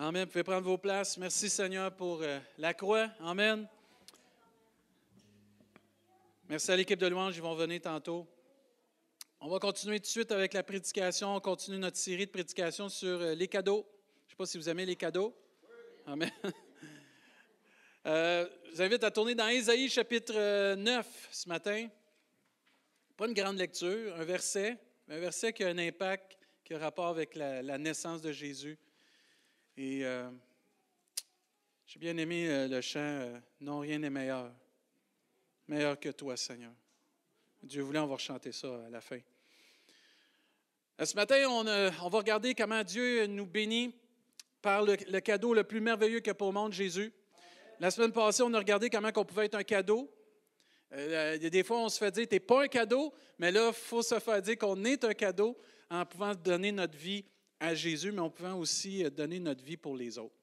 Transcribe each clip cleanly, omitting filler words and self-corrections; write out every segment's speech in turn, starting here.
Amen. Vous pouvez prendre vos places. Merci Seigneur pour la croix. Amen. Merci à l'équipe de louanges. Ils vont venir tantôt. On va continuer tout de suite avec la prédication. On continue notre série de prédications sur les cadeaux. Je ne sais pas si vous aimez les cadeaux. Amen. Je vous invite à tourner dans Ésaïe chapitre 9 ce matin. Pas une grande lecture, un verset. Un verset qui a un impact, qui a rapport avec la naissance de Jésus. Et j'ai bien aimé le chant « Non, rien n'est meilleur, meilleur que toi, Seigneur ». Dieu voulant, on va rechanter ça à la fin. Ce matin, on va regarder comment Dieu nous bénit par le cadeau le plus merveilleux qu'il y a pour le monde, Jésus. La semaine passée, on a regardé comment on pouvait être un cadeau. Des fois, on se fait dire « t'es pas un cadeau », mais là, il faut se faire dire qu'on est un cadeau en pouvant donner notre vie à Jésus, mais en pouvant aussi donner notre vie pour les autres.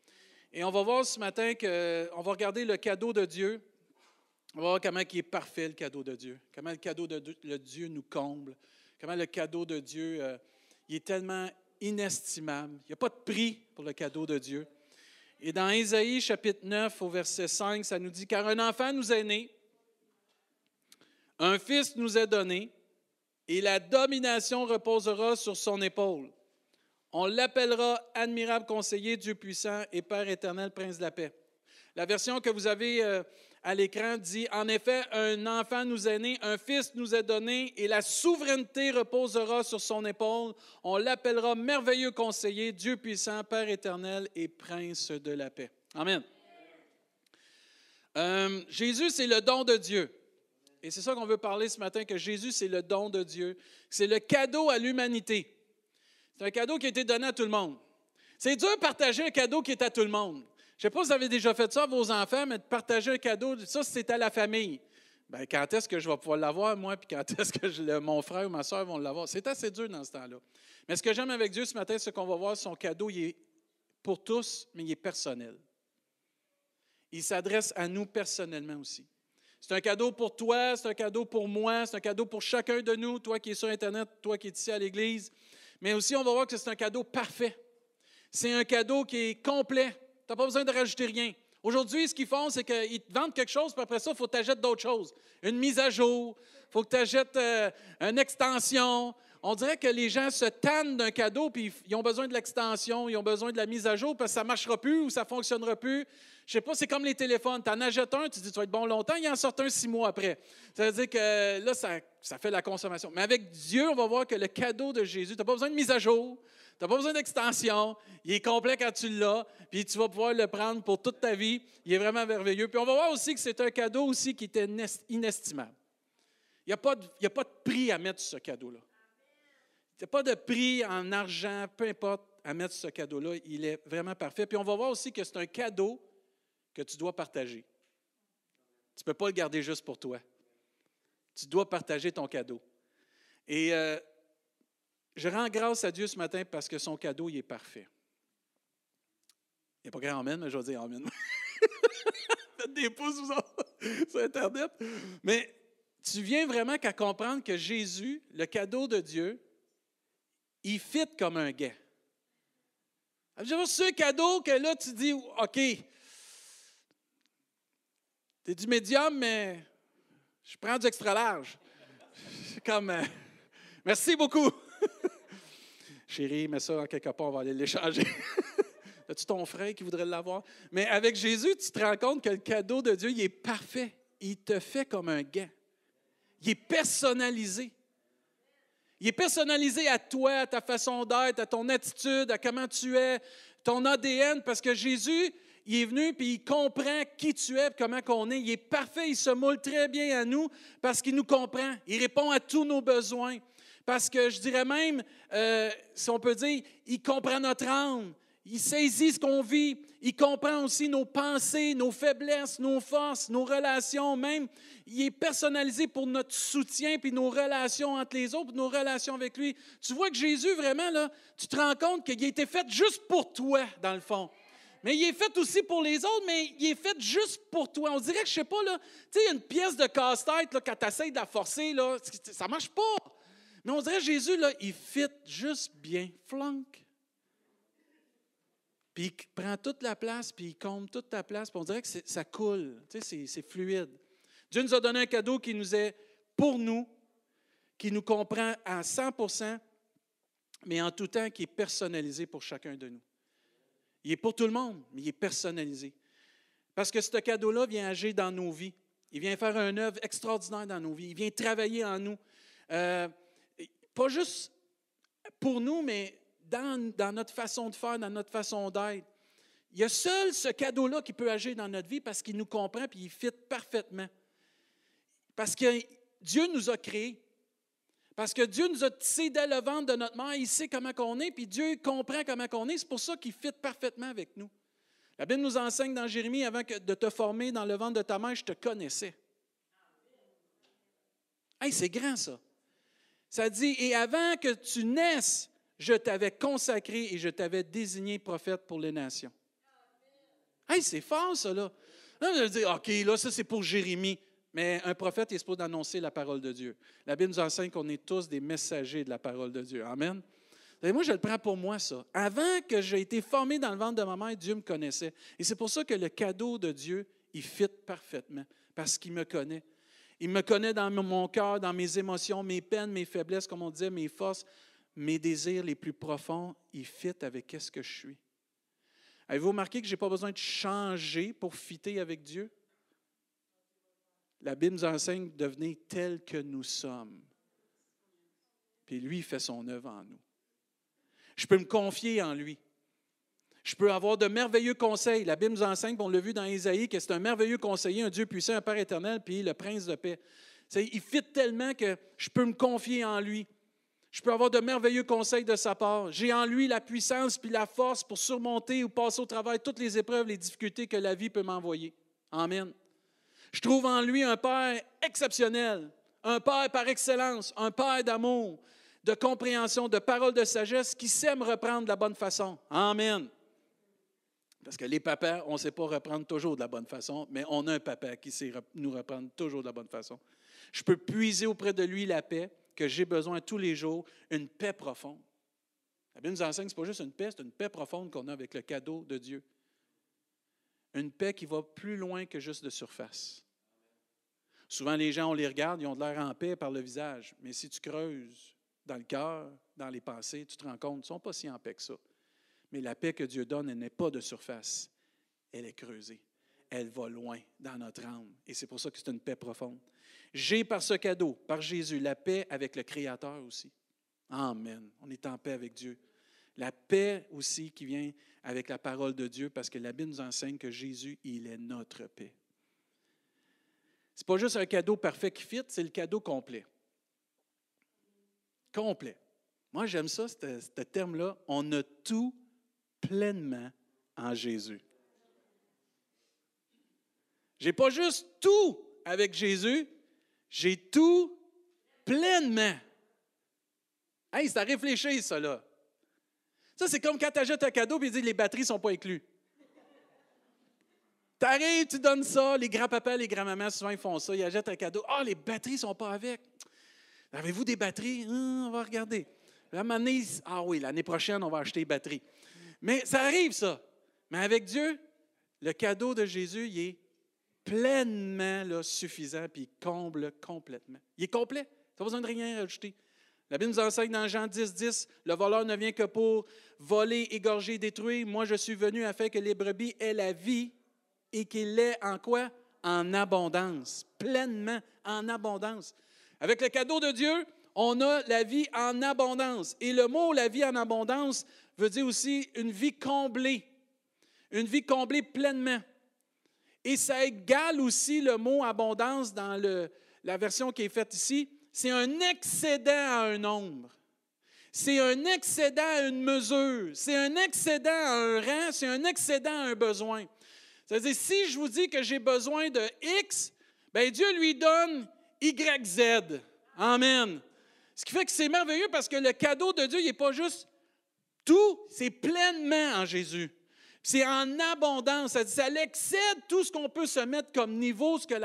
Et on va voir ce matin qu'on va regarder le cadeau de Dieu. On va voir comment il est parfait, le cadeau de Dieu. Comment le cadeau de Dieu nous comble. Comment le cadeau de Dieu, il est tellement inestimable. Il n'y a pas de prix pour le cadeau de Dieu. Et dans Ésaïe, chapitre 9, au verset 5, ça nous dit « Car un enfant nous est né, un fils nous est donné, et la domination reposera sur son épaule. On l'appellera admirable conseiller, Dieu puissant et Père éternel, Prince de la paix. » La version que vous avez à l'écran dit « En effet, un enfant nous est né, un fils nous est donné, et la souveraineté reposera sur son épaule. On l'appellera merveilleux conseiller, Dieu puissant, Père éternel et Prince de la paix. » Amen. Jésus, c'est le don de Dieu. Et c'est ça qu'on veut parler ce matin, que Jésus, c'est le don de Dieu. C'est le cadeau à l'humanité. C'est un cadeau qui a été donné à tout le monde. C'est dur de partager un cadeau qui est à tout le monde. Je ne sais pas si vous avez déjà fait ça à vos enfants, mais de partager un cadeau, ça, c'est à la famille. Bien, quand est-ce que je vais pouvoir l'avoir, moi, puis quand est-ce que mon frère ou ma soeur vont l'avoir? C'est assez dur dans ce temps-là. Mais ce que j'aime avec Dieu ce matin, c'est qu'on va voir son cadeau, il est pour tous, mais il est personnel. Il s'adresse à nous personnellement aussi. C'est un cadeau pour toi, c'est un cadeau pour moi, c'est un cadeau pour chacun de nous, toi qui es sur Internet, toi qui es ici à l'Église. Mais aussi, on va voir que c'est un cadeau parfait. C'est un cadeau qui est complet. Tu n'as pas besoin de rajouter rien. Aujourd'hui, ce qu'ils font, c'est qu'ils te vendent quelque chose, puis après ça, il faut que tu achètes d'autres choses. Une mise à jour, il faut que tu achètes une extension. On dirait que les gens se tannent d'un cadeau, puis ils ont besoin de l'extension, ils ont besoin de la mise à jour, parce que ça ne marchera plus ou ça ne fonctionnera plus. Je sais pas, c'est comme les téléphones. Tu en achètes un, tu dis tu vas être bon longtemps, il en sort un 6 mois après. Ça veut dire que là, ça fait de la consommation. Mais avec Dieu, on va voir que le cadeau de Jésus, tu n'as pas besoin de mise à jour, tu n'as pas besoin d'extension, il est complet quand tu l'as, puis tu vas pouvoir le prendre pour toute ta vie. Il est vraiment merveilleux. Puis on va voir aussi que c'est un cadeau aussi qui était inestimable. Il n'y a pas de prix à mettre sur ce cadeau-là. Il n'y a pas de prix en argent, peu importe, à mettre sur ce cadeau-là. Il est vraiment parfait. Puis on va voir aussi que c'est un cadeau que tu dois partager. Tu ne peux pas le garder juste pour toi. Tu dois partager ton cadeau. Et je rends grâce à Dieu ce matin parce que son cadeau, il est parfait. Il n'y a pas grand amen, mais je vais dire amen. Faites des pouces vous autres, sur Internet. Mais tu viens vraiment qu'à comprendre que Jésus, le cadeau de Dieu, il fit comme un gant. J'ai reçu un cadeau que là, tu dis, OK, t'es du médium, mais je prends du extra large. C'est comme, merci beaucoup. Chérie, mets ça en quelque part, on va aller l'échanger. As-tu ton frère qui voudrait l'avoir? Mais avec Jésus, tu te rends compte que le cadeau de Dieu, il est parfait. Il te fait comme un gant. Il est personnalisé. Il est personnalisé à toi, à ta façon d'être, à ton attitude, à comment tu es, ton ADN, parce que Jésus... Il est venu, puis il comprend qui tu es, comment qu'on est. Il est parfait, il se moule très bien à nous parce qu'il nous comprend. Il répond à tous nos besoins. Parce que je dirais même, si on peut dire, il comprend notre âme. Il saisit ce qu'on vit. Il comprend aussi nos pensées, nos faiblesses, nos forces, nos relations même. Il est personnalisé pour notre soutien, puis nos relations entre les autres, puis nos relations avec lui. Tu vois que Jésus, vraiment, là, tu te rends compte qu'il a été fait juste pour toi, dans le fond. Mais il est fait aussi pour les autres, mais il est fait juste pour toi. On dirait que, je ne sais pas, là, tu sais, une pièce de casse-tête, là, quand tu essaies de la forcer, là, ça ne marche pas. Mais on dirait que Jésus, là, il fit juste bien. Flanque. puis il prend toute la place, puis il comble toute ta place, puis on dirait que ça coule, tu sais, c'est fluide. Dieu nous a donné un cadeau qui nous est pour nous, qui nous comprend à 100%, mais en tout temps qui est personnalisé pour chacun de nous. Il est pour tout le monde, mais il est personnalisé. Parce que ce cadeau-là vient agir dans nos vies. Il vient faire une œuvre extraordinaire dans nos vies. Il vient travailler en nous. Pas juste pour nous, mais dans notre façon de faire, dans notre façon d'être. Il y a seul ce cadeau-là qui peut agir dans notre vie parce qu'il nous comprend et il fit parfaitement. Parce que Dieu nous a créés. Parce que Dieu nous a tissés dès le ventre de notre mère. Il sait comment on est, puis Dieu comprend comment on est. C'est pour ça qu'il fit parfaitement avec nous. La Bible nous enseigne dans Jérémie, avant de te former dans le ventre de ta mère, je te connaissais. Hey, c'est grand ça. Ça dit, et avant que tu naisses, je t'avais consacré et je t'avais désigné prophète pour les nations. Hey, c'est fort ça là. Là, je dis, OK, là ça c'est pour Jérémie. Mais un prophète est supposé annoncer la parole de Dieu. La Bible nous enseigne qu'on est tous des messagers de la parole de Dieu. Amen. Et moi, je le prends pour moi, ça. Avant que j'ai été formé dans le ventre de ma mère, Dieu me connaissait. Et c'est pour ça que le cadeau de Dieu, il fit parfaitement, parce qu'il me connaît. Il me connaît dans mon cœur, dans mes émotions, mes peines, mes faiblesses, comme on disait, mes forces, mes désirs les plus profonds. Il fit avec qu'est-ce que je suis. Avez-vous remarqué que je n'ai pas besoin de changer pour fitter avec Dieu? La Bible nous enseigne de devenir tel que nous sommes. Puis lui, il fait son œuvre en nous. Je peux me confier en lui. Je peux avoir de merveilleux conseils. La Bible nous enseigne, on l'a vu dans Isaïe, que c'est un merveilleux conseiller, un Dieu puissant, un Père éternel, puis le Prince de paix. Il fit tellement que je peux me confier en lui. Je peux avoir de merveilleux conseils de sa part. J'ai en lui la puissance puis la force pour surmonter ou passer au travers toutes les épreuves, les difficultés que la vie peut m'envoyer. Amen. Je trouve en lui un Père exceptionnel, un Père par excellence, un Père d'amour, de compréhension, de paroles de sagesse qui sait me reprendre de la bonne façon. Amen. Parce que les papas, on ne sait pas reprendre toujours de la bonne façon, mais on a un papa qui sait nous reprendre toujours de la bonne façon. Je peux puiser auprès de lui la paix que j'ai besoin tous les jours, une paix profonde. La Bible nous enseigne que ce n'est pas juste une paix, c'est une paix profonde qu'on a avec le cadeau de Dieu. Une paix qui va plus loin que juste de surface. Souvent, les gens, on les regarde, ils ont de l'air en paix par le visage, mais si tu creuses dans le cœur, dans les pensées, tu te rends compte, ils ne sont pas si en paix que ça. Mais la paix que Dieu donne, elle n'est pas de surface. Elle est creusée. Elle va loin dans notre âme. Et c'est pour ça que c'est une paix profonde. J'ai par ce cadeau, par Jésus, la paix avec le Créateur aussi. Amen. On est en paix avec Dieu. La paix aussi qui vient avec la parole de Dieu, parce que la Bible nous enseigne que Jésus, il est notre paix. Ce n'est pas juste un cadeau parfait qui fit, c'est le cadeau complet. Complet. Moi, j'aime ça, ce terme-là. On a tout pleinement en Jésus. J'ai pas juste tout avec Jésus, j'ai tout pleinement. Hey, c'est à réfléchir, ça, là. Ça, c'est comme quand tu achètes un cadeau et tu dis que les batteries ne sont pas incluses. Tu arrives, tu donnes ça, les grands-papas, les grands-mamans, souvent, ils font ça, ils achètent un cadeau. Ah, les batteries ne sont pas avec. Avez-vous des batteries? On va regarder. Ah oui, l'année prochaine, on va acheter des batteries. Mais ça arrive, ça. Mais avec Dieu, le cadeau de Jésus, il est pleinement là, suffisant, puis il comble complètement. Il est complet. Tu n'as besoin de rien rajouter. La Bible nous enseigne dans Jean 10:10, « Le voleur ne vient que pour voler, égorger, détruire. Moi, je suis venu afin que les brebis aient la vie et qu'il l'ait en quoi? En abondance. Pleinement, en abondance. » Avec le cadeau de Dieu, on a la vie en abondance. Et le mot « la vie en abondance » veut dire aussi une vie comblée pleinement. Et ça égale aussi le mot « abondance » dans la version qui est faite ici. C'est un excédent à un nombre. C'est un excédent à une mesure. C'est un excédent à un rang. C'est un excédent à un besoin. C'est-à-dire, si je vous dis que j'ai besoin de X, bien Dieu lui donne YZ. Amen. Ce qui fait que c'est merveilleux parce que le cadeau de Dieu, il n'est pas juste tout, c'est pleinement en Jésus. C'est en abondance. Ça excède tout ce qu'on peut se mettre comme niveau, ce que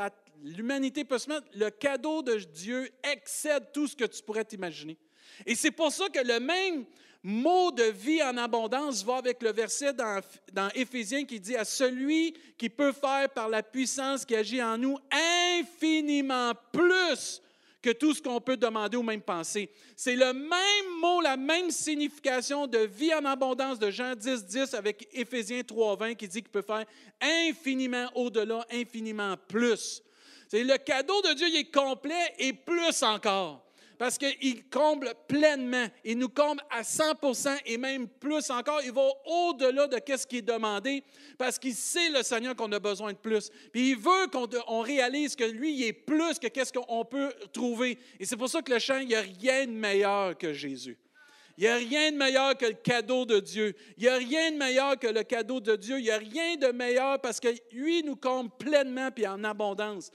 l'humanité peut se mettre. Le cadeau de Dieu excède tout ce que tu pourrais t'imaginer. Et c'est pour ça que le même mot de vie en abondance va avec le verset dans Éphésiens qui dit « À celui qui peut faire par la puissance qui agit en nous infiniment plus que tout ce qu'on peut demander ou même penser. » C'est le même mot, la même signification de vie en abondance de Jean 10:10 avec Éphésiens 3:20 qui dit qu'il peut faire infiniment au-delà, infiniment plus. C'est le cadeau de Dieu, il est complet et plus encore. Parce qu'il comble pleinement. Il nous comble à 100% et même plus encore. Il va au-delà de ce qui est demandé parce qu'il sait, le Seigneur, qu'on a besoin de plus. Puis il veut qu'on réalise que lui, il est plus que ce qu'on peut trouver. Et c'est pour ça que le chant, il n'y a rien de meilleur que Jésus. Il n'y a rien de meilleur que le cadeau de Dieu. Il n'y a rien de meilleur que le cadeau de Dieu. Il n'y a rien de meilleur parce que lui nous comble pleinement puis en abondance.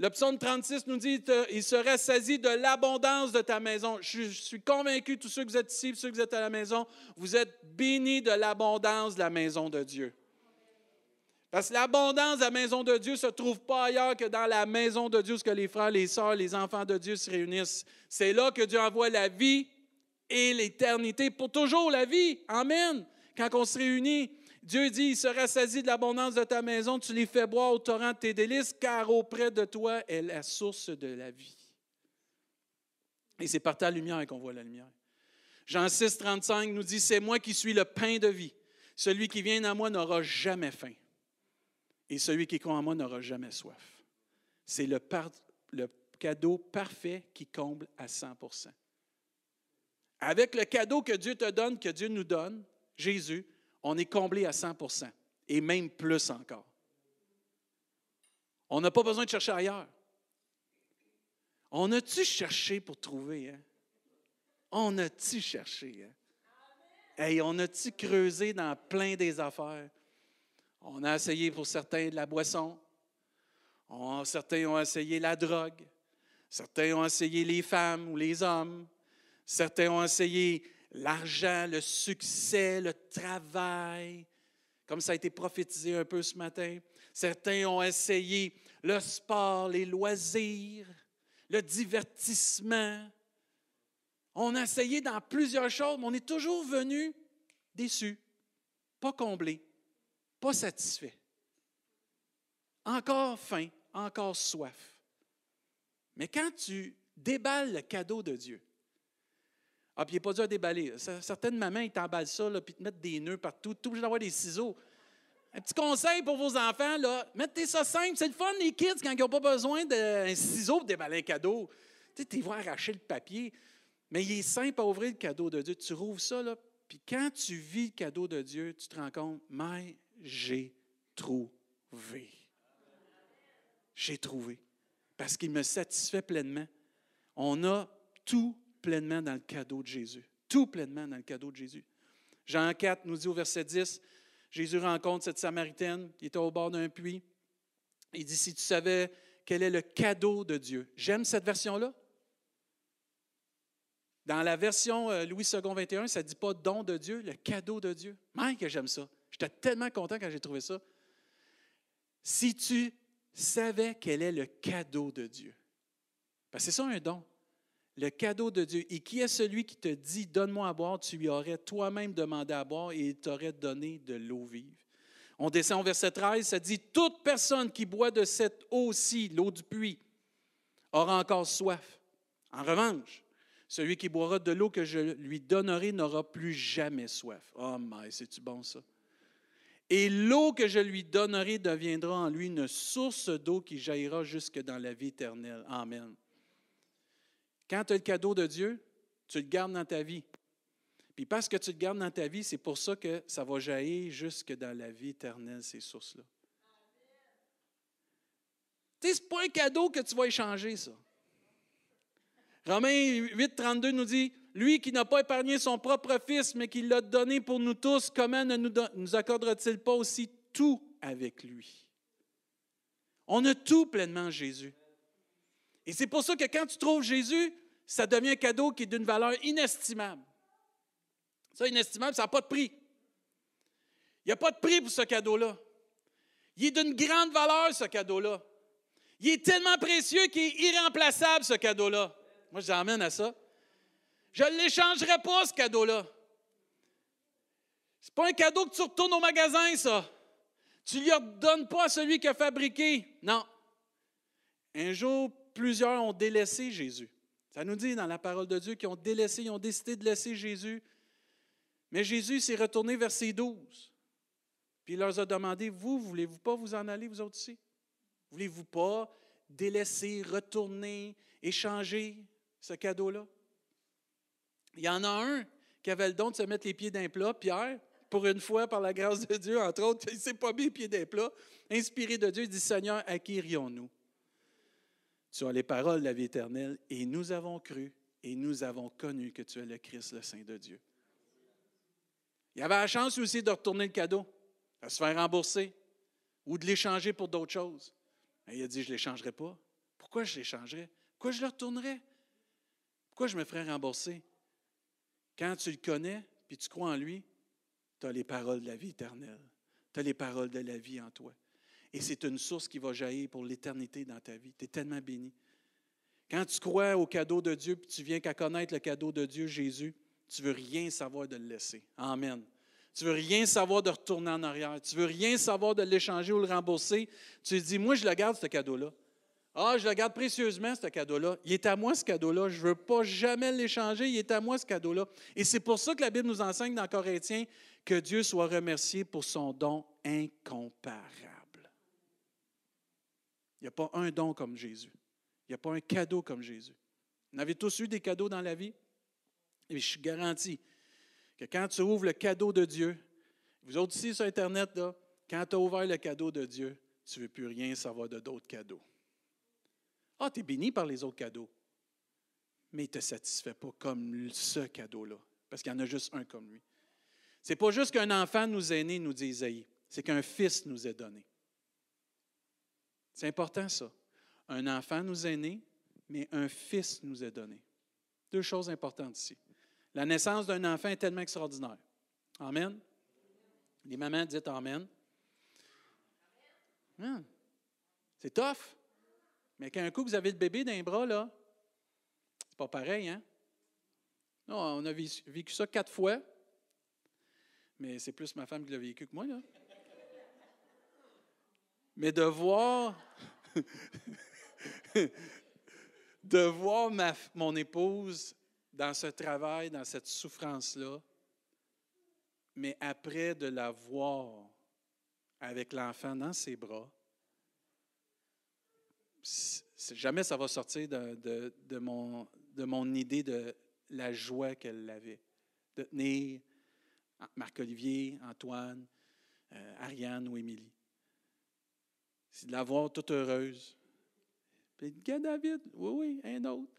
Le psaume 36 nous dit « Il se rassasie de l'abondance de ta maison. » Je suis convaincu, tous ceux que vous êtes ici, tous ceux que vous êtes à la maison, vous êtes bénis de l'abondance de la maison de Dieu. Parce que l'abondance de la maison de Dieu ne se trouve pas ailleurs que dans la maison de Dieu, où les frères, les sœurs, les enfants de Dieu se réunissent. C'est là que Dieu envoie la vie et l'éternité pour toujours, la vie. Amen. Quand on se réunit, Dieu dit, il se rassasie de l'abondance de ta maison, tu les fais boire au torrent de tes délices, car auprès de toi est la source de la vie. Et c'est par ta lumière qu'on voit la lumière. Jean 6, 35 nous dit, c'est moi qui suis le pain de vie. Celui qui vient à moi n'aura jamais faim. Et celui qui croit en moi n'aura jamais soif. C'est le cadeau parfait qui comble à 100%. Avec le cadeau que Dieu te donne, que Dieu nous donne, Jésus, on est comblé à 100% et même plus encore. On n'a pas besoin de chercher ailleurs. On a-tu cherché pour trouver? Hein? On a-tu cherché? Hein? Hey, on a-tu creusé dans plein des affaires? On a essayé pour certains de la boisson. Certains ont essayé la drogue. Certains ont essayé les femmes ou les hommes. Certains ont essayé l'argent, le succès, le travail, comme ça a été prophétisé un peu ce matin. Certains ont essayé le sport, les loisirs, le divertissement. On a essayé dans plusieurs choses, mais on est toujours venu déçu, pas comblé, pas satisfait. Encore faim, encore soif. Mais quand tu déballes le cadeau de Dieu, ah, puis il n'est pas dur à déballer. Certaines mamans, ils t'emballent ça, là, puis ils te mettent des nœuds partout. Tu es obligé d'avoir des ciseaux. Un petit conseil pour vos enfants, là, mettez ça simple. C'est le fun, les kids, quand ils n'ont pas besoin d'un ciseau pour déballer un cadeau. Tu vas arracher le papier. Mais il est simple à ouvrir le cadeau de Dieu. Tu rouvres ça, là, puis quand tu vis le cadeau de Dieu, tu te rends compte, « Mais j'ai trouvé. J'ai trouvé. » Parce qu'il me satisfait pleinement. On a tout pleinement dans le cadeau de Jésus. Tout pleinement dans le cadeau de Jésus. Jean 4 nous dit au verset 10, Jésus rencontre cette Samaritaine qui était au bord d'un puits. Il dit, si tu savais quel est le cadeau de Dieu. J'aime cette version-là. Dans la version Louis II 21, ça ne dit pas don de Dieu, le cadeau de Dieu. Mais que j'aime ça. J'étais tellement content quand j'ai trouvé ça. Si tu savais quel est le cadeau de Dieu. Ben, c'est ça un don. Le cadeau de Dieu. Et qui est celui qui te dit, donne-moi à boire, tu lui aurais toi-même demandé à boire et il t'aurait donné de l'eau vive. On descend au verset 13, ça dit, toute personne qui boit de cette eau-ci, l'eau du puits, aura encore soif. En revanche, celui qui boira de l'eau que je lui donnerai n'aura plus jamais soif. Oh my, c'est-tu bon ça? Et l'eau que je lui donnerai deviendra en lui une source d'eau qui jaillira jusque dans la vie éternelle. Amen. Quand tu as le cadeau de Dieu, tu le gardes dans ta vie. Puis parce que tu le gardes dans ta vie, c'est pour ça que ça va jaillir jusque dans la vie éternelle, ces sources-là. Tu sais, ce n'est pas un cadeau que tu vas échanger, ça. Romains 8, 32 nous dit, « Lui qui n'a pas épargné son propre fils, mais qui l'a donné pour nous tous, comment ne nous accordera-t-il pas aussi tout avec lui? » On a tout pleinement Jésus. Et c'est pour ça que quand tu trouves Jésus, ça devient un cadeau qui est d'une valeur inestimable. Ça, inestimable, ça n'a pas de prix. Il n'y a pas de prix pour ce cadeau-là. Il est d'une grande valeur, ce cadeau-là. Il est tellement précieux qu'il est irremplaçable, ce cadeau-là. Moi, je l'emmène à ça. Je ne l'échangerai pas, ce cadeau-là. C'est pas un cadeau que tu retournes au magasin, ça. Tu ne lui redonnes pas à celui qui a fabriqué. Non. Un jour, plusieurs ont délaissé Jésus. Ça nous dit dans la parole de Dieu qu'ils ont délaissé, ils ont décidé de laisser Jésus. Mais Jésus s'est retourné vers ses 12. Puis il leur a demandé, vous, voulez-vous pas vous en aller, vous autres ici? Voulez-vous pas délaisser, retourner, échanger ce cadeau-là? Il y en a un qui avait le don de se mettre les pieds d'un plat, Pierre, pour une fois, par la grâce de Dieu, entre autres, il ne s'est pas mis les pieds d'un plat. Inspiré de Dieu, il dit, Seigneur, à qui irions-nous? Tu as les paroles de la vie éternelle, et nous avons cru, et nous avons connu que tu es le Christ, le Saint de Dieu. Il avait la chance aussi de retourner le cadeau, de se faire rembourser ou de l'échanger pour d'autres choses. Et il a dit, je ne l'échangerai pas. Pourquoi je l'échangerais? Pourquoi je le retournerais? Pourquoi je me ferais rembourser? Quand tu le connais puis tu crois en lui, tu as les paroles de la vie éternelle. Tu as les paroles de la vie en toi. Et c'est une source qui va jaillir pour l'éternité dans ta vie. Tu es tellement béni. Quand tu crois au cadeau de Dieu puis tu viens qu'à connaître le cadeau de Dieu, Jésus, tu ne veux rien savoir de le laisser. Amen. Tu ne veux rien savoir de retourner en arrière. Tu ne veux rien savoir de l'échanger ou le rembourser. Tu te dis, moi, je le garde, ce cadeau-là. Ah, je le garde précieusement, ce cadeau-là. Il est à moi, ce cadeau-là. Je ne veux pas jamais l'échanger. Il est à moi, ce cadeau-là. Et c'est pour ça que la Bible nous enseigne dans Corinthiens que Dieu soit remercié pour son don incomparable. Il n'y a pas un don comme Jésus. Il n'y a pas un cadeau comme Jésus. Vous avez tous eu des cadeaux dans la vie? Et je suis garanti que quand tu ouvres le cadeau de Dieu, vous autres ici sur Internet, là, quand tu as ouvert le cadeau de Dieu, tu ne veux plus rien savoir de d'autres cadeaux. Ah, tu es béni par les autres cadeaux, mais il ne te satisfait pas comme ce cadeau-là, parce qu'il y en a juste un comme lui. Ce n'est pas juste qu'un enfant nous est né, nous dit Isaïe, c'est qu'un fils nous est donné. C'est important ça. Un enfant nous est né, mais un fils nous est donné. Deux choses importantes ici. La naissance d'un enfant est tellement extraordinaire. Amen. Les mamans disent amen. C'est tough. Mais quand un coup vous avez le bébé dans les bras, là, c'est pas pareil, hein? Non, on a vécu ça 4 fois. Mais c'est plus ma femme qui l'a vécu que moi, là. Mais de voir... de voir mon épouse... dans ce travail, dans cette souffrance-là, mais après de la voir avec l'enfant dans ses bras, jamais ça va sortir de mon idée de la joie qu'elle avait. De tenir Marc-Olivier, Antoine, Ariane ou Émilie. C'est de la voir toute heureuse. Puis, regarde David, oui, un autre.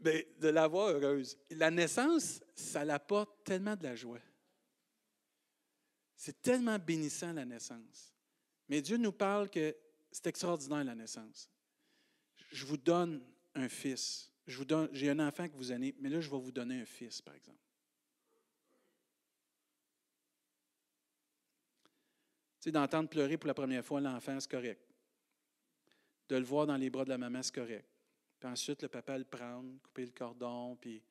Mais de la voir heureuse. La naissance, ça l'apporte tellement de la joie. C'est tellement bénissant, la naissance. Mais Dieu nous parle que c'est extraordinaire, la naissance. Je vous donne un fils. J'ai un enfant que vous aimez, mais là, je vais vous donner un fils, par exemple. Tu sais, d'entendre pleurer pour la première fois l'enfant, c'est correct. De le voir dans les bras de la maman, c'est correct. Puis ensuite, le papa le prend, couper le cordon, puis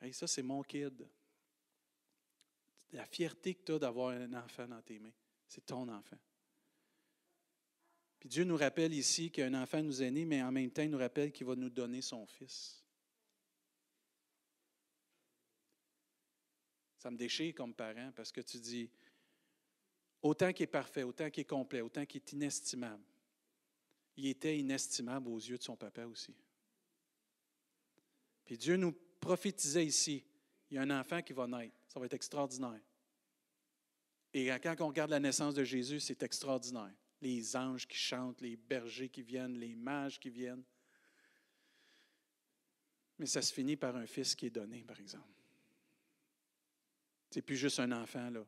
hey, ça, c'est mon kid. La fierté que tu as d'avoir un enfant dans tes mains, c'est ton enfant. Puis Dieu nous rappelle ici qu'un enfant nous est né, mais en même temps, il nous rappelle qu'il va nous donner son fils. Ça me déchire comme parent parce que tu dis, autant qu'il est parfait, autant qu'il est complet, autant qu'il est inestimable. Il était inestimable aux yeux de son papa aussi. Puis Dieu nous prophétisait ici, il y a un enfant qui va naître, ça va être extraordinaire. Et quand on regarde la naissance de Jésus, c'est extraordinaire. Les anges qui chantent, les bergers qui viennent, les mages qui viennent. Mais ça se finit par un fils qui est donné, par exemple. C'est plus juste un enfant, là.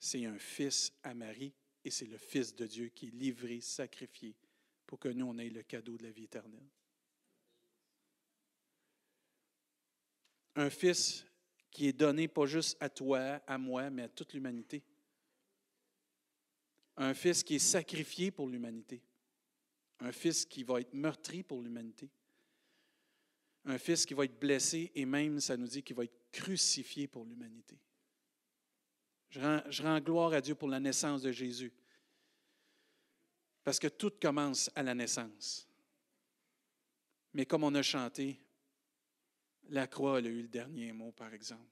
C'est un fils à Marie. Et c'est le Fils de Dieu qui est livré, sacrifié, pour que nous, on ait le cadeau de la vie éternelle. Un Fils qui est donné pas juste à toi, à moi, mais à toute l'humanité. Un Fils qui est sacrifié pour l'humanité. Un Fils qui va être meurtri pour l'humanité. un fils qui va être blessé et même, ça nous dit, qu'il va être crucifié pour l'humanité. Je rends gloire à Dieu pour la naissance de Jésus. Parce que tout commence à la naissance. Mais comme on a chanté, la croix, elle a eu le dernier mot, par exemple.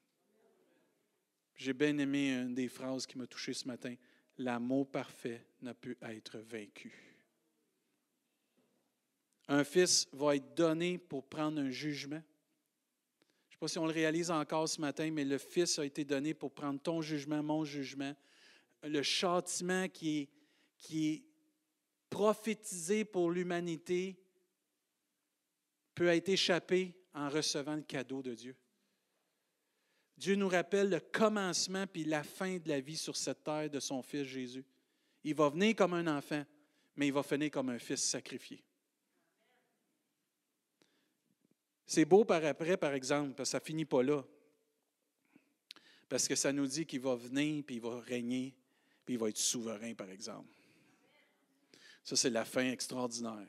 J'ai bien aimé une des phrases qui m'a touché ce matin. L'amour parfait n'a pu être vaincu. Un fils va être donné pour prendre un jugement. Je ne sais pas si on le réalise encore ce matin, mais le fils a été donné pour prendre ton jugement, mon jugement. Le châtiment qui est prophétisé pour l'humanité peut être échappé en recevant le cadeau de Dieu. Dieu nous rappelle le commencement puis la fin de la vie sur cette terre de son Fils Jésus. Il va venir comme un enfant, mais il va finir comme un fils sacrifié. C'est beau par après, par exemple, parce que ça ne finit pas là. Parce que ça nous dit qu'il va venir, puis il va régner, puis il va être souverain, par exemple. Ça, c'est la fin extraordinaire.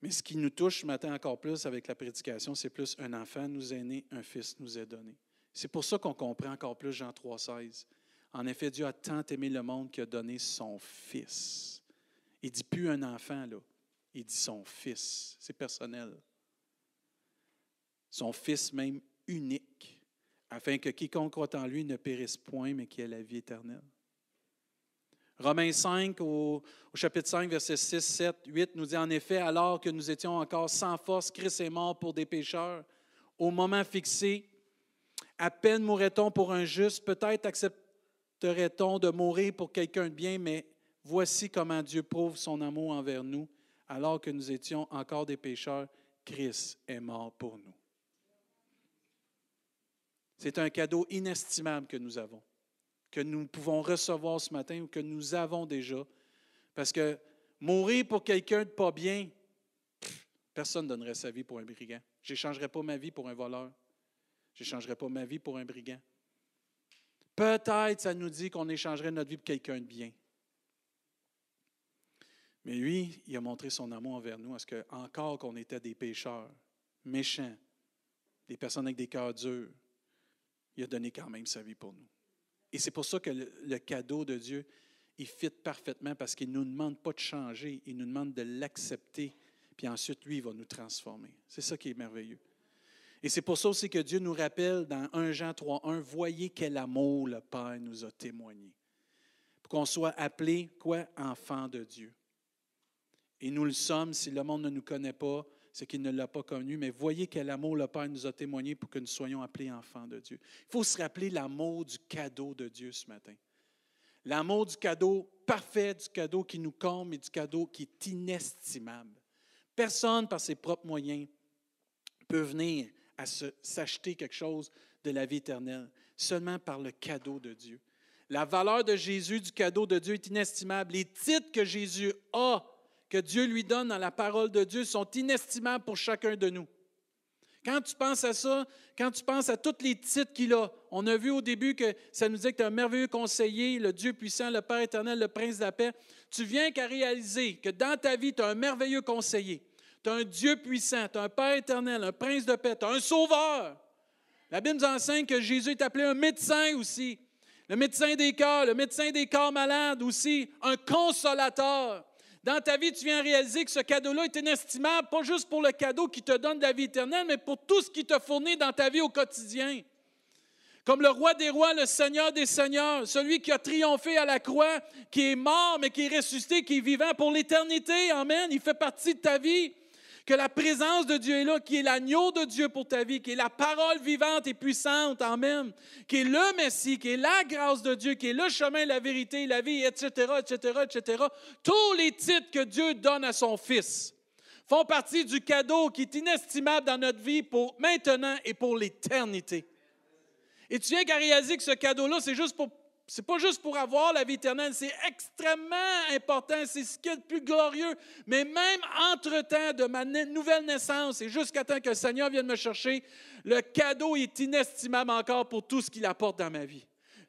Mais ce qui nous touche ce matin encore plus avec la prédication, c'est plus un enfant nous est né, un fils nous est donné. C'est pour ça qu'on comprend encore plus Jean 3,16. En effet, Dieu a tant aimé le monde qu'il a donné son fils. Il ne dit plus un enfant, là. Il dit son fils. C'est personnel. Son fils même unique, afin que quiconque croit en lui ne périsse point, mais qu'il ait la vie éternelle. Romains 5, au chapitre 5, versets 6, 7, 8, nous dit « En effet, alors que nous étions encore sans force, Christ est mort pour des pécheurs. Au moment fixé, à peine mourrait-on pour un juste, peut-être accepterait-on de mourir pour quelqu'un de bien, mais voici comment Dieu prouve son amour envers nous. Alors que nous étions encore des pécheurs, Christ est mort pour nous. » C'est un cadeau inestimable que nous avons, que nous pouvons recevoir ce matin ou que nous avons déjà. Parce que mourir pour quelqu'un de pas bien, personne ne donnerait sa vie pour un brigand. Je n'échangerais pas ma vie pour un voleur. Je n'échangerais pas ma vie pour un brigand. Peut-être ça nous dit qu'on échangerait notre vie pour quelqu'un de bien. Mais lui, il a montré son amour envers nous, parce que encore qu'on était des pécheurs, méchants, des personnes avec des cœurs durs, il a donné quand même sa vie pour nous. Et c'est pour ça que le cadeau de Dieu, il fit parfaitement, parce qu'il ne nous demande pas de changer, il nous demande de l'accepter, puis ensuite, lui, il va nous transformer. C'est ça qui est merveilleux. Et c'est pour ça aussi que Dieu nous rappelle dans 1 Jean 3,1, « Voyez quel amour le Père nous a témoigné. » Pour qu'on soit appelé, quoi? Enfant de Dieu. Et nous le sommes, si le monde ne nous connaît pas, c'est qu'il ne l'a pas connu, mais voyez quel amour le Père nous a témoigné pour que nous soyons appelés enfants de Dieu. Il faut se rappeler l'amour du cadeau de Dieu ce matin. L'amour du cadeau parfait, du cadeau qui nous comble et du cadeau qui est inestimable. Personne, par ses propres moyens, peut venir à s'acheter quelque chose de la vie éternelle, seulement par le cadeau de Dieu. La valeur de Jésus, du cadeau de Dieu, est inestimable. Les titres que Jésus a, que Dieu lui donne dans la parole de Dieu, sont inestimables pour chacun de nous. Quand tu penses à ça, quand tu penses à tous les titres qu'il a, on a vu au début que ça nous dit que tu es un merveilleux conseiller, le Dieu puissant, le Père éternel, le Prince de la paix. Tu viens qu'à réaliser que dans ta vie, tu es un merveilleux conseiller, tu es un Dieu puissant, tu es un Père éternel, un Prince de paix, tu es un sauveur. La Bible nous enseigne que Jésus est appelé un médecin aussi, le médecin des cœurs, le médecin des corps malades aussi, un consolateur. Dans ta vie, tu viens réaliser que ce cadeau-là est inestimable, pas juste pour le cadeau qui te donne de la vie éternelle, mais pour tout ce qui te fournit dans ta vie au quotidien. Comme le roi des rois, le Seigneur des seigneurs, celui qui a triomphé à la croix, qui est mort, mais qui est ressuscité, qui est vivant pour l'éternité. Amen. Il fait partie de ta vie. Que la présence de Dieu est là, qui est l'agneau de Dieu pour ta vie, qui est la parole vivante et puissante, amen, qui est le Messie, qui est la grâce de Dieu, qui est le chemin, la vérité, la vie, etc., etc., etc. Tous les titres que Dieu donne à son Fils font partie du cadeau qui est inestimable dans notre vie pour maintenant et pour l'éternité. Et tu viens qu'à réaliser que ce cadeau-là, c'est pas juste pour avoir la vie éternelle, c'est extrêmement important, c'est ce qui est le plus glorieux. Mais même entre-temps de ma nouvelle naissance et jusqu'à temps que le Seigneur vienne me chercher, le cadeau est inestimable encore pour tout ce qu'il apporte dans ma vie.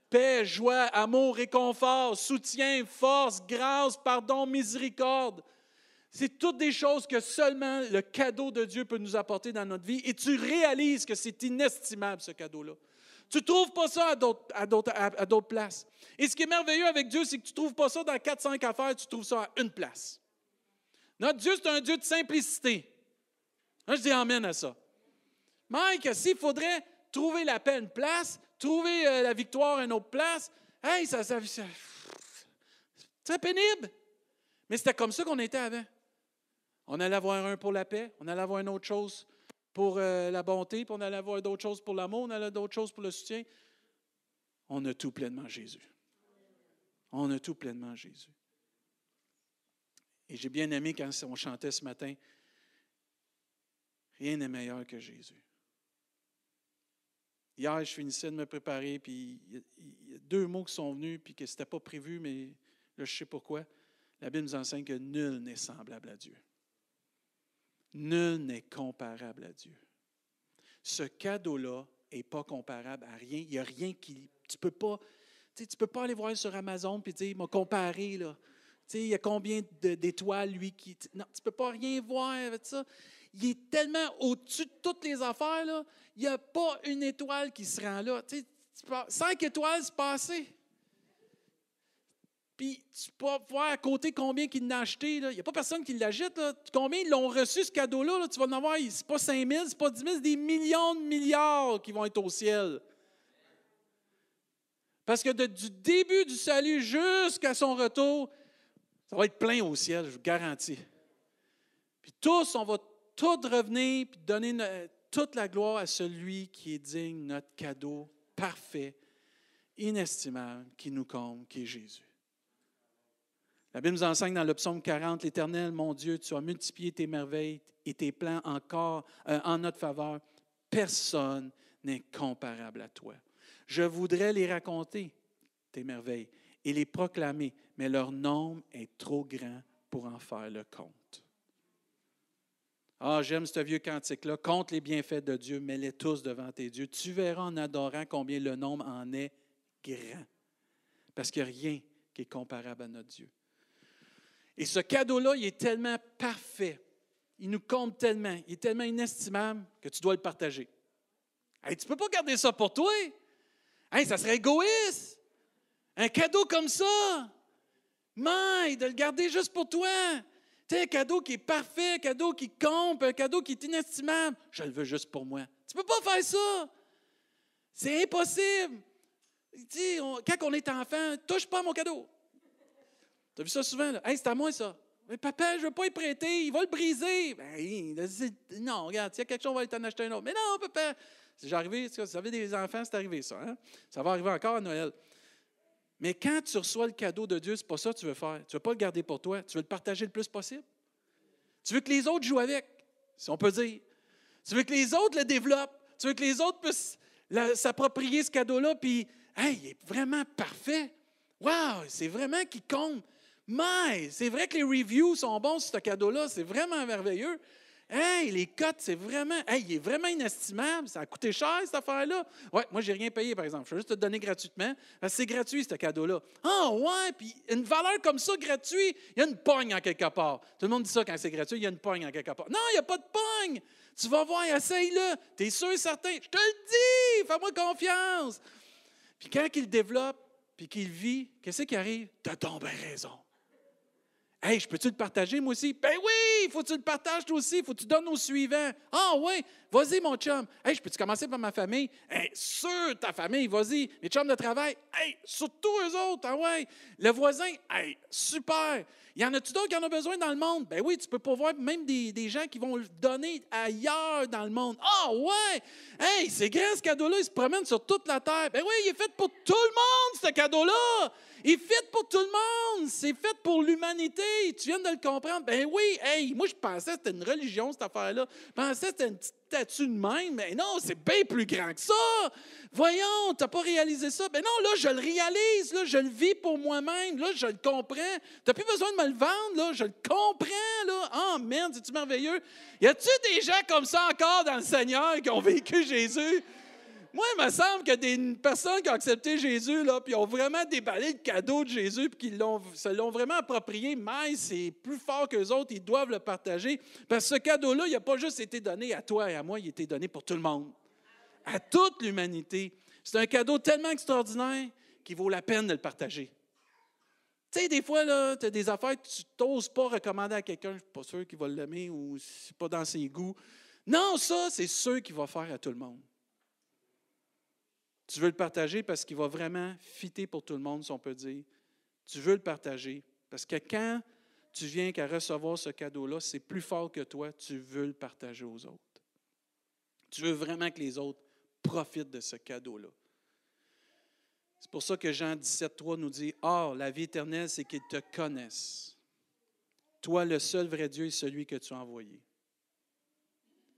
Paix, joie, amour, réconfort, soutien, force, grâce, pardon, miséricorde. C'est toutes des choses que seulement le cadeau de Dieu peut nous apporter dans notre vie. Et tu réalises que c'est inestimable, ce cadeau-là. Tu ne trouves pas ça à d'autres places. Et ce qui est merveilleux avec Dieu, c'est que tu ne trouves pas ça dans 4-5 affaires, tu trouves ça à une place. Notre Dieu, c'est un Dieu de simplicité. Moi, je dis amen à ça. Mike, s'il faudrait trouver la paix à une place, trouver la victoire à une autre place, hey, ça c'est pénible. Mais c'était comme ça qu'on était avant. On allait avoir un pour la paix, on allait avoir une autre chose pour la bonté, puis on allait avoir d'autres choses pour l'amour, on allait avoir d'autres choses pour le soutien. On a tout pleinement Jésus. On a tout pleinement Jésus. Et j'ai bien aimé quand on chantait ce matin, rien n'est meilleur que Jésus. Hier, je finissais de me préparer, puis il y a deux mots qui sont venus, puis que ce n'était pas prévu, mais là, je sais pourquoi. La Bible nous enseigne que nul n'est semblable à Dieu. Nul n'est comparable à Dieu. Ce cadeau-là n'est pas comparable à rien. Il n'y a rien qui... Tu ne peux pas aller voir sur Amazon et dire, il m'a comparé, là. Tu sais, il y a combien d'étoiles, lui, qui... Non, tu ne peux pas rien voir avec ça. Il est tellement au-dessus de toutes les affaires, là. Il n'y a pas une étoile qui se rend là. Tu sais, 5 étoiles, c'est pas assez. Puis, tu peux voir à côté combien il l'a acheté. Il n'y a pas personne qui l'achète. Combien ils l'ont reçu, ce cadeau-là? Là? Tu vas en avoir, ce n'est pas 5 000, ce n'est pas 10 000, c'est des millions de milliards qui vont être au ciel. Parce que du début du salut jusqu'à son retour, ça va être plein au ciel, je vous garantis. Puis tous, on va tous revenir et donner toute la gloire à celui qui est digne, notre cadeau parfait, inestimable, qui nous comble, qui est Jésus. La Bible nous enseigne dans le psaume 40, « L'Éternel, mon Dieu, tu as multiplié tes merveilles et tes plans encore en notre faveur. Personne n'est comparable à toi. Je voudrais les raconter, tes merveilles, et les proclamer, mais leur nombre est trop grand pour en faire le compte. » Ah, j'aime ce vieux cantique-là. « Compte les bienfaits de Dieu, mets-les tous devant tes dieux. Tu verras en adorant combien le nombre en est grand. » Parce qu'il n'y a rien qui est comparable à notre Dieu. Et ce cadeau-là, il est tellement parfait, il nous compte tellement, il est tellement inestimable que tu dois le partager. Hey, tu ne peux pas garder ça pour toi. Hey, ça serait égoïste. Un cadeau comme ça. Mais de le garder juste pour toi. Tu sais, un cadeau qui est parfait, un cadeau qui compte, un cadeau qui est inestimable. Je le veux juste pour moi. Tu ne peux pas faire ça. C'est impossible. Tu sais, quand on est enfant, touche pas à mon cadeau. Tu as vu ça souvent, là? Hey, c'est à moi, ça. Mais papa, je ne veux pas y prêter, il va le briser. Ben, non, regarde, s'il y a quelque chose, on va t'en acheter un autre. Mais non, papa. C'est arrivé, vous savez, des enfants, c'est arrivé, ça. Hein? Ça va arriver encore à Noël. Mais quand tu reçois le cadeau de Dieu, c'est pas ça que tu veux faire. Tu ne veux pas le garder pour toi. Tu veux le partager le plus possible. Tu veux que les autres jouent avec, si on peut dire. Tu veux que les autres le développent. Tu veux que les autres puissent s'approprier ce cadeau-là. Puis, hey, il est vraiment parfait. Wow, c'est vraiment qui compte. Mais c'est vrai que les reviews sont bons sur ce cadeau-là. C'est vraiment merveilleux. Hey, les cotes, c'est vraiment... Hey, il est vraiment inestimable. Ça a coûté cher, cette affaire-là. Ouais, moi, j'ai rien payé, par exemple. Je vais juste te donner gratuitement. Parce que c'est gratuit, ce cadeau-là. Ah, ouais, puis une valeur comme ça, gratuite, il y a une pogne en quelque part. Tout le monde dit ça quand c'est gratuit, il y a une pogne en quelque part. Non, il n'y a pas de pogne. Tu vas voir, essaye-le. T'es sûr et certain. Je te le dis, fais-moi confiance. Puis quand il développe, puis qu'il vit, qu'est-ce qui arrive? T'as donc bien raison. « Hey, je peux-tu le partager, moi aussi? »« Ben oui, il faut que tu le partages, toi aussi. Il faut que tu donnes au suivant. »« Ah oui, vas-y, mon chum. »« Hey, je peux-tu commencer par ma famille? »« Hey, sur ta famille, vas-y. »« Mes chums de travail, hey, surtout eux autres. »« Ah ouais, le voisin, hey, super. »« Y en a-tu d'autres qui en ont besoin dans le monde? »« Ben oui, tu peux pourvoir même des gens qui vont le donner ailleurs dans le monde. »« Ah ouais, hey, c'est grand ce cadeau-là. Il se promène sur toute la terre. »« Ben oui, il est fait pour tout le monde, ce cadeau-là. » Il est fait pour tout le monde. C'est fait pour l'humanité. Tu viens de le comprendre. Ben oui, hey, moi, je pensais que c'était une religion, cette affaire-là. Je pensais que c'était une petite statue de même. Mais non, c'est bien plus grand que ça. Voyons, tu n'as pas réalisé ça. Ben non, là, je le réalise. Là, je le vis pour moi-même. Là, je le comprends. Tu n'as plus besoin de me le vendre. Là, je le comprends. Là. Amen, c'est-tu merveilleux? Y a-tu des gens comme ça encore dans le Seigneur qui ont vécu Jésus? Moi, il me semble que des personnes qui ont accepté Jésus, là, puis ont vraiment déballé le cadeau de Jésus, puis qu'ils se l'ont vraiment approprié, mais c'est plus fort qu'eux autres, ils doivent le partager. Parce que ce cadeau-là, il n'a pas juste été donné à toi et à moi, il a été donné pour tout le monde, à toute l'humanité. C'est un cadeau tellement extraordinaire qu'il vaut la peine de le partager. Tu sais, des fois, tu as des affaires que tu t'oses pas recommander à quelqu'un, je ne suis pas sûr qu'il va l'aimer ou c'est pas dans ses goûts. Non, ça, c'est sûr qu'il va faire à tout le monde. Tu veux le partager parce qu'il va vraiment fitter pour tout le monde, si on peut dire. Tu veux le partager parce que quand tu viens qu'à recevoir ce cadeau-là, c'est plus fort que toi, tu veux le partager aux autres. Tu veux vraiment que les autres profitent de ce cadeau-là. C'est pour ça que Jean 17,3 nous dit « Or, la vie éternelle, c'est qu'ils te connaissent. Toi, le seul vrai Dieu, est celui que tu as envoyé. »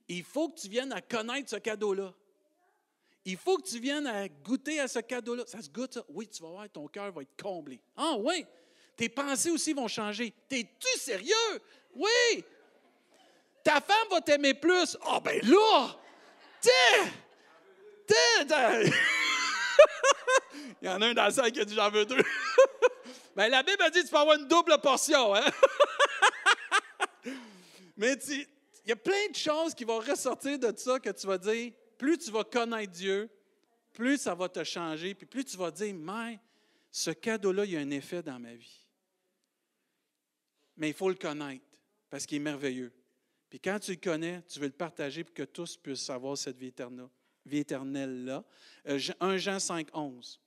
Il faut que tu viennes à connaître ce cadeau-là. Il faut que tu viennes à goûter à ce cadeau-là. Ça se goûte, ça? Oui, tu vas voir, ton cœur va être comblé. Ah oui, tes pensées aussi vont changer. T'es-tu sérieux? Oui! Ta femme va t'aimer plus. Ah ben là! Il y en a un dans la salle qui a dit « J'en veux deux. » Ben, la Bible a dit « Tu peux avoir une double portion. Hein? » Mais il y a plein de choses qui vont ressortir de ça que tu vas dire. Plus tu vas connaître Dieu, plus ça va te changer. Puis plus tu vas dire « Mais, ce cadeau-là, il y a un effet dans ma vie. » Mais il faut le connaître parce qu'il est merveilleux. Puis quand tu le connais, tu veux le partager pour que tous puissent savoir cette vie éternelle. Vie éternelle-là. 1 Jean 5, 11.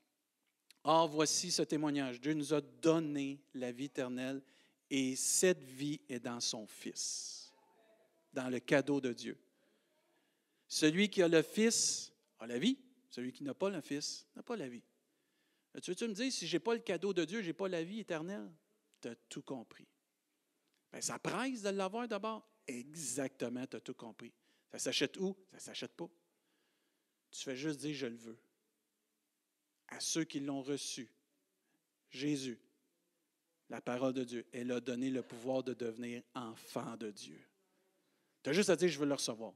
Or, voici ce témoignage. Dieu nous a donné la vie éternelle et cette vie est dans son Fils, dans le cadeau de Dieu. Celui qui a le Fils a la vie. Celui qui n'a pas le Fils n'a pas la vie. Tu veux-tu me dire, si je n'ai pas le cadeau de Dieu, je n'ai pas la vie éternelle? Tu as tout compris. Bien, ça presse de l'avoir d'abord. Exactement, tu as tout compris. Ça s'achète où? Ça ne s'achète pas. Tu fais juste dire « Je le veux ». À ceux qui l'ont reçu, Jésus, la parole de Dieu, elle a donné le pouvoir de devenir enfant de Dieu. Tu as juste à dire « Je veux le recevoir ».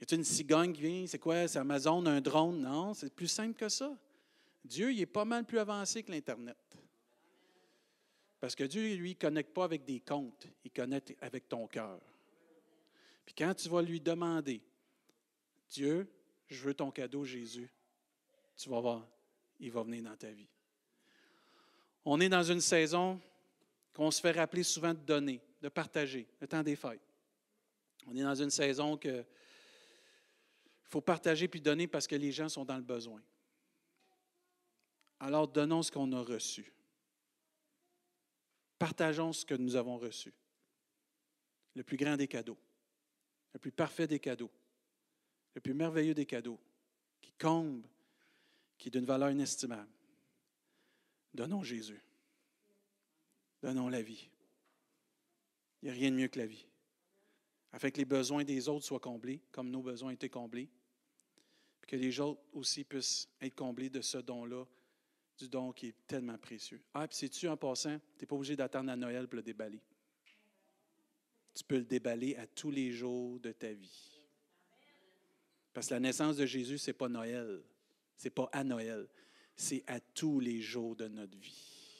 Y a-t-il une cigogne qui vient? C'est quoi? C'est Amazon, un drone? Non, c'est plus simple que ça. Dieu, il est pas mal plus avancé que l'Internet. Parce que Dieu, lui, il ne connecte pas avec des comptes. Il connecte avec ton cœur. Puis quand tu vas lui demander « Dieu, je veux ton cadeau, Jésus. » Tu vas voir, il va venir dans ta vie. On est dans une saison qu'on se fait rappeler souvent de donner, de partager, le temps des fêtes. On est dans une saison qu'il faut partager puis donner parce que les gens sont dans le besoin. Alors, donnons ce qu'on a reçu. Partageons ce que nous avons reçu. Le plus grand des cadeaux, le plus parfait des cadeaux, le plus merveilleux des cadeaux, qui comble, qui est d'une valeur inestimable. Donnons Jésus. Donnons la vie. Il n'y a rien de mieux que la vie. Afin que les besoins des autres soient comblés, comme nos besoins étaient comblés, puis que les autres aussi puissent être comblés de ce don-là, du don qui est tellement précieux. Ah, puis sais-tu, en passant, tu n'es pas obligé d'attendre à Noël pour le déballer. Tu peux le déballer à tous les jours de ta vie. Parce que la naissance de Jésus, ce n'est pas Noël. Ce n'est pas à Noël. C'est à tous les jours de notre vie.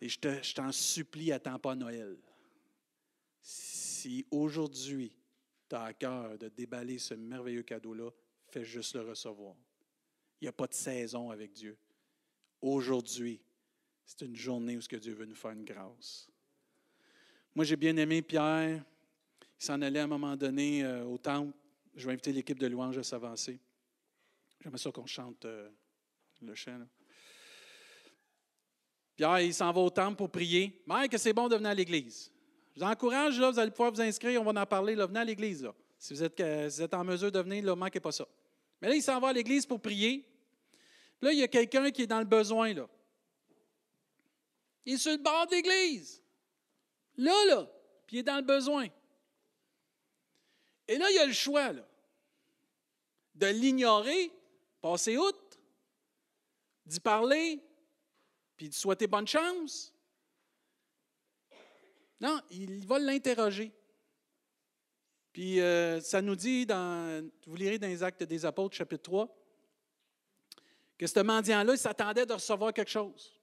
Et je t'en supplie, attends pas Noël. Si aujourd'hui, tu as à cœur de déballer ce merveilleux cadeau-là, fais juste le recevoir. Il n'y a pas de saison avec Dieu. Aujourd'hui, c'est une journée où ce que Dieu veut nous faire une grâce. Moi, j'ai bien aimé Pierre. Il s'en allait à un moment donné au temple. Je vais inviter l'équipe de louanges à s'avancer. J'aimerais ça qu'on chante le chant. Là. Pierre, il s'en va au temple pour prier. Mère, que c'est bon de venir à l'église. Je vous encourage, là, vous allez pouvoir vous inscrire, on va en parler. Là, venez à l'église. Là. Si vous êtes en mesure de venir, ne manquez pas ça. Mais là, il s'en va à l'église pour prier. Puis là, il y a quelqu'un qui est dans le besoin. Là. Il est sur le bord de l'église. Là, puis il est dans le besoin. Et là, il y a le choix là, de l'ignorer, passer outre, d'y parler, puis de souhaiter bonne chance. Non, il va l'interroger. Puis ça nous dit, vous lirez dans les Actes des Apôtres, chapitre 3, que ce mendiant-là, il s'attendait de recevoir quelque chose.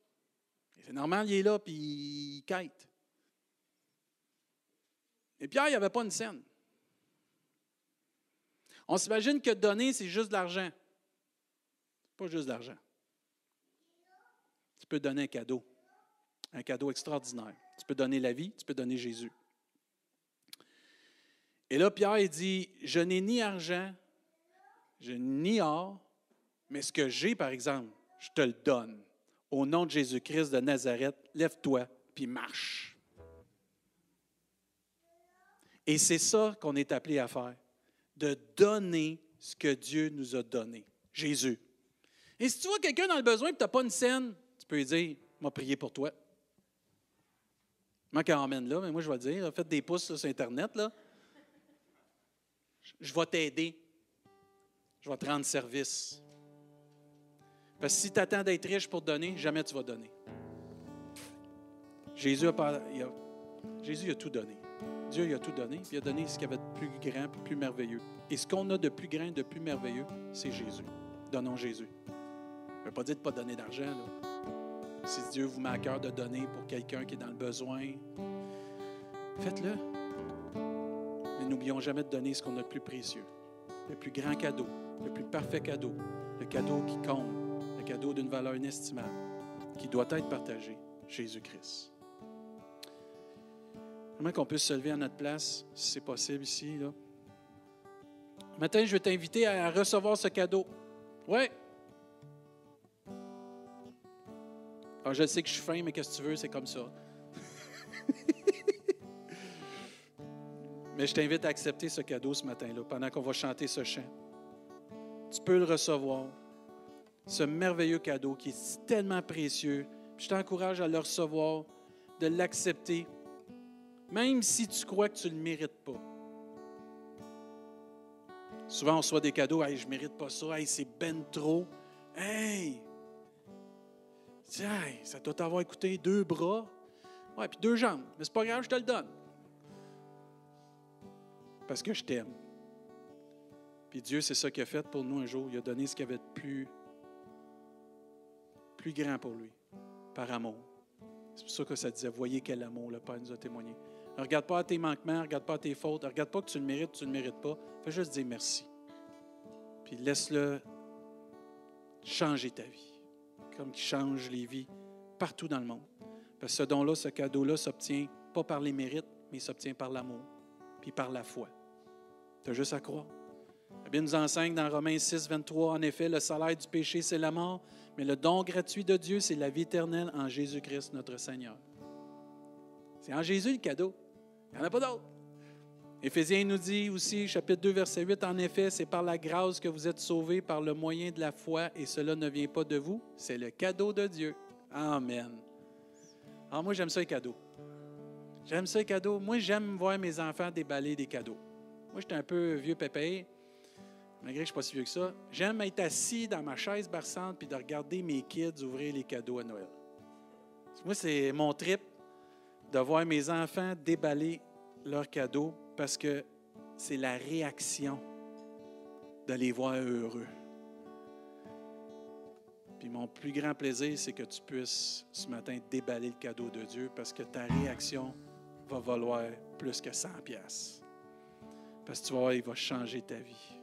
C'est normal, il est là, puis il quête. Et Pierre, il n'y avait pas une scène. On s'imagine que donner, c'est juste de l'argent. Pas juste de l'argent. Tu peux donner un cadeau extraordinaire. Tu peux donner la vie, tu peux donner Jésus. Et là, Pierre, il dit, je n'ai ni argent, je n'ai ni or, mais ce que j'ai, par exemple, je te le donne. Au nom de Jésus-Christ de Nazareth, lève-toi, puis marche. Et c'est ça qu'on est appelé à faire, de donner ce que Dieu nous a donné, Jésus. Et si tu vois quelqu'un dans le besoin et que tu n'as pas une scène, tu peux lui dire, « M'a prié pour toi. » Moi qui emmène là, mais moi je vais dire, « Faites des pouces là, sur Internet, là. Je vais t'aider. Je vais te rendre service. » Parce que si tu attends d'être riche pour donner, jamais tu vas donner. Jésus a tout donné. Dieu il a tout donné, puis il a donné ce qu'il y avait de plus grand, de plus merveilleux. Et ce qu'on a de plus grand, de plus merveilleux, c'est Jésus. Donnons Jésus. Je ne veux pas dire de ne pas donner d'argent, là. Si Dieu vous met à cœur de donner pour quelqu'un qui est dans le besoin, faites-le. Mais n'oublions jamais de donner ce qu'on a de plus précieux. Le plus grand cadeau, le plus parfait cadeau, le cadeau qui compte, le cadeau d'une valeur inestimable, qui doit être partagé, Jésus-Christ. Comment qu'on peut se lever à notre place, si c'est possible ici, là. Ce matin, je vais t'inviter à recevoir ce cadeau. Oui. Alors, je sais que je suis fin, mais qu'est-ce que tu veux, c'est comme ça. Mais je t'invite à accepter ce cadeau ce matin-là, pendant qu'on va chanter ce chant. Tu peux le recevoir, ce merveilleux cadeau qui est tellement précieux. Je t'encourage à le recevoir, de l'accepter. Même si tu crois que tu ne le mérites pas. Souvent, on reçoit des cadeaux. « Hey, je ne mérite pas ça. Hey, c'est ben trop. Hey! Hey! Ça doit t'avoir coûté 2 bras. Ouais, puis 2 jambes. Mais c'est pas grave, je te le donne. Parce que je t'aime. » Puis Dieu, c'est ça qu'il a fait pour nous un jour. Il a donné ce qu'il avait de plus grand pour lui, par amour. C'est pour ça que ça disait « Voyez quel amour le Père nous a témoigné. » Ne regarde pas à tes manquements, ne regarde pas à tes fautes, ne regarde pas que tu le mérites ou tu ne le mérites pas. Fais juste dire merci. Puis laisse-le changer ta vie, comme qu'il change les vies partout dans le monde. Parce que ce don-là, ce cadeau-là, s'obtient pas par les mérites, mais il s'obtient par l'amour, puis par la foi. Tu as juste à croire. La Bible nous enseigne dans Romains 6, 23, « En effet, le salaire du péché, c'est la mort, mais le don gratuit de Dieu, c'est la vie éternelle en Jésus-Christ, notre Seigneur. » C'est en Jésus le cadeau. Il n'y en a pas d'autre. Éphésiens nous dit aussi, chapitre 2, verset 8, « En effet, c'est par la grâce que vous êtes sauvés par le moyen de la foi, et cela ne vient pas de vous, c'est le cadeau de Dieu. » Amen. Alors moi, j'aime ça les cadeaux. J'aime ça les cadeaux. Moi, j'aime voir mes enfants déballer des cadeaux. Moi, j'étais un peu vieux pépé. Malgré que je ne suis pas si vieux que ça, j'aime être assis dans ma chaise berçante puis de regarder mes kids ouvrir les cadeaux à Noël. Moi, c'est mon trip de voir mes enfants déballer leurs cadeaux parce que c'est la réaction de les voir heureux. Puis mon plus grand plaisir, c'est que tu puisses ce matin déballer le cadeau de Dieu parce que ta réaction va valoir plus que 100 $. Parce que tu vas voir, il va changer ta vie.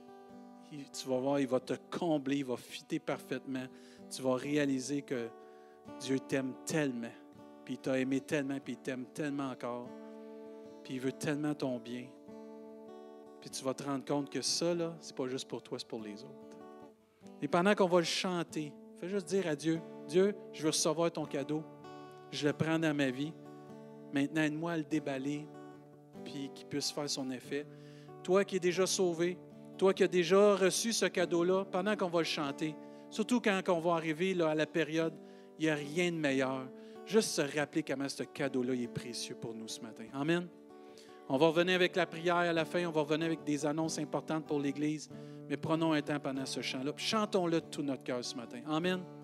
Tu vas voir, il va te combler, il va fitter parfaitement. Tu vas réaliser que Dieu t'aime tellement, puis il t'a aimé tellement, puis il t'aime tellement encore, puis il veut tellement ton bien. Puis tu vas te rendre compte que ça, là, c'est pas juste pour toi, c'est pour les autres. Et pendant qu'on va le chanter, fais juste dire à Dieu, « Dieu, je veux recevoir ton cadeau, je le prends dans ma vie. Maintenant, aide-moi à le déballer, puis qu'il puisse faire son effet. Toi qui es déjà sauvé, toi qui as déjà reçu ce cadeau-là, pendant qu'on va le chanter, surtout quand on va arriver là, à la période, il n'y a rien de meilleur. Juste se rappeler comment ce cadeau-là il est précieux pour nous ce matin. Amen. On va revenir avec la prière à la fin, on va revenir avec des annonces importantes pour l'Église, mais prenons un temps pendant ce chant-là. Chantons-le de tout notre cœur ce matin. Amen.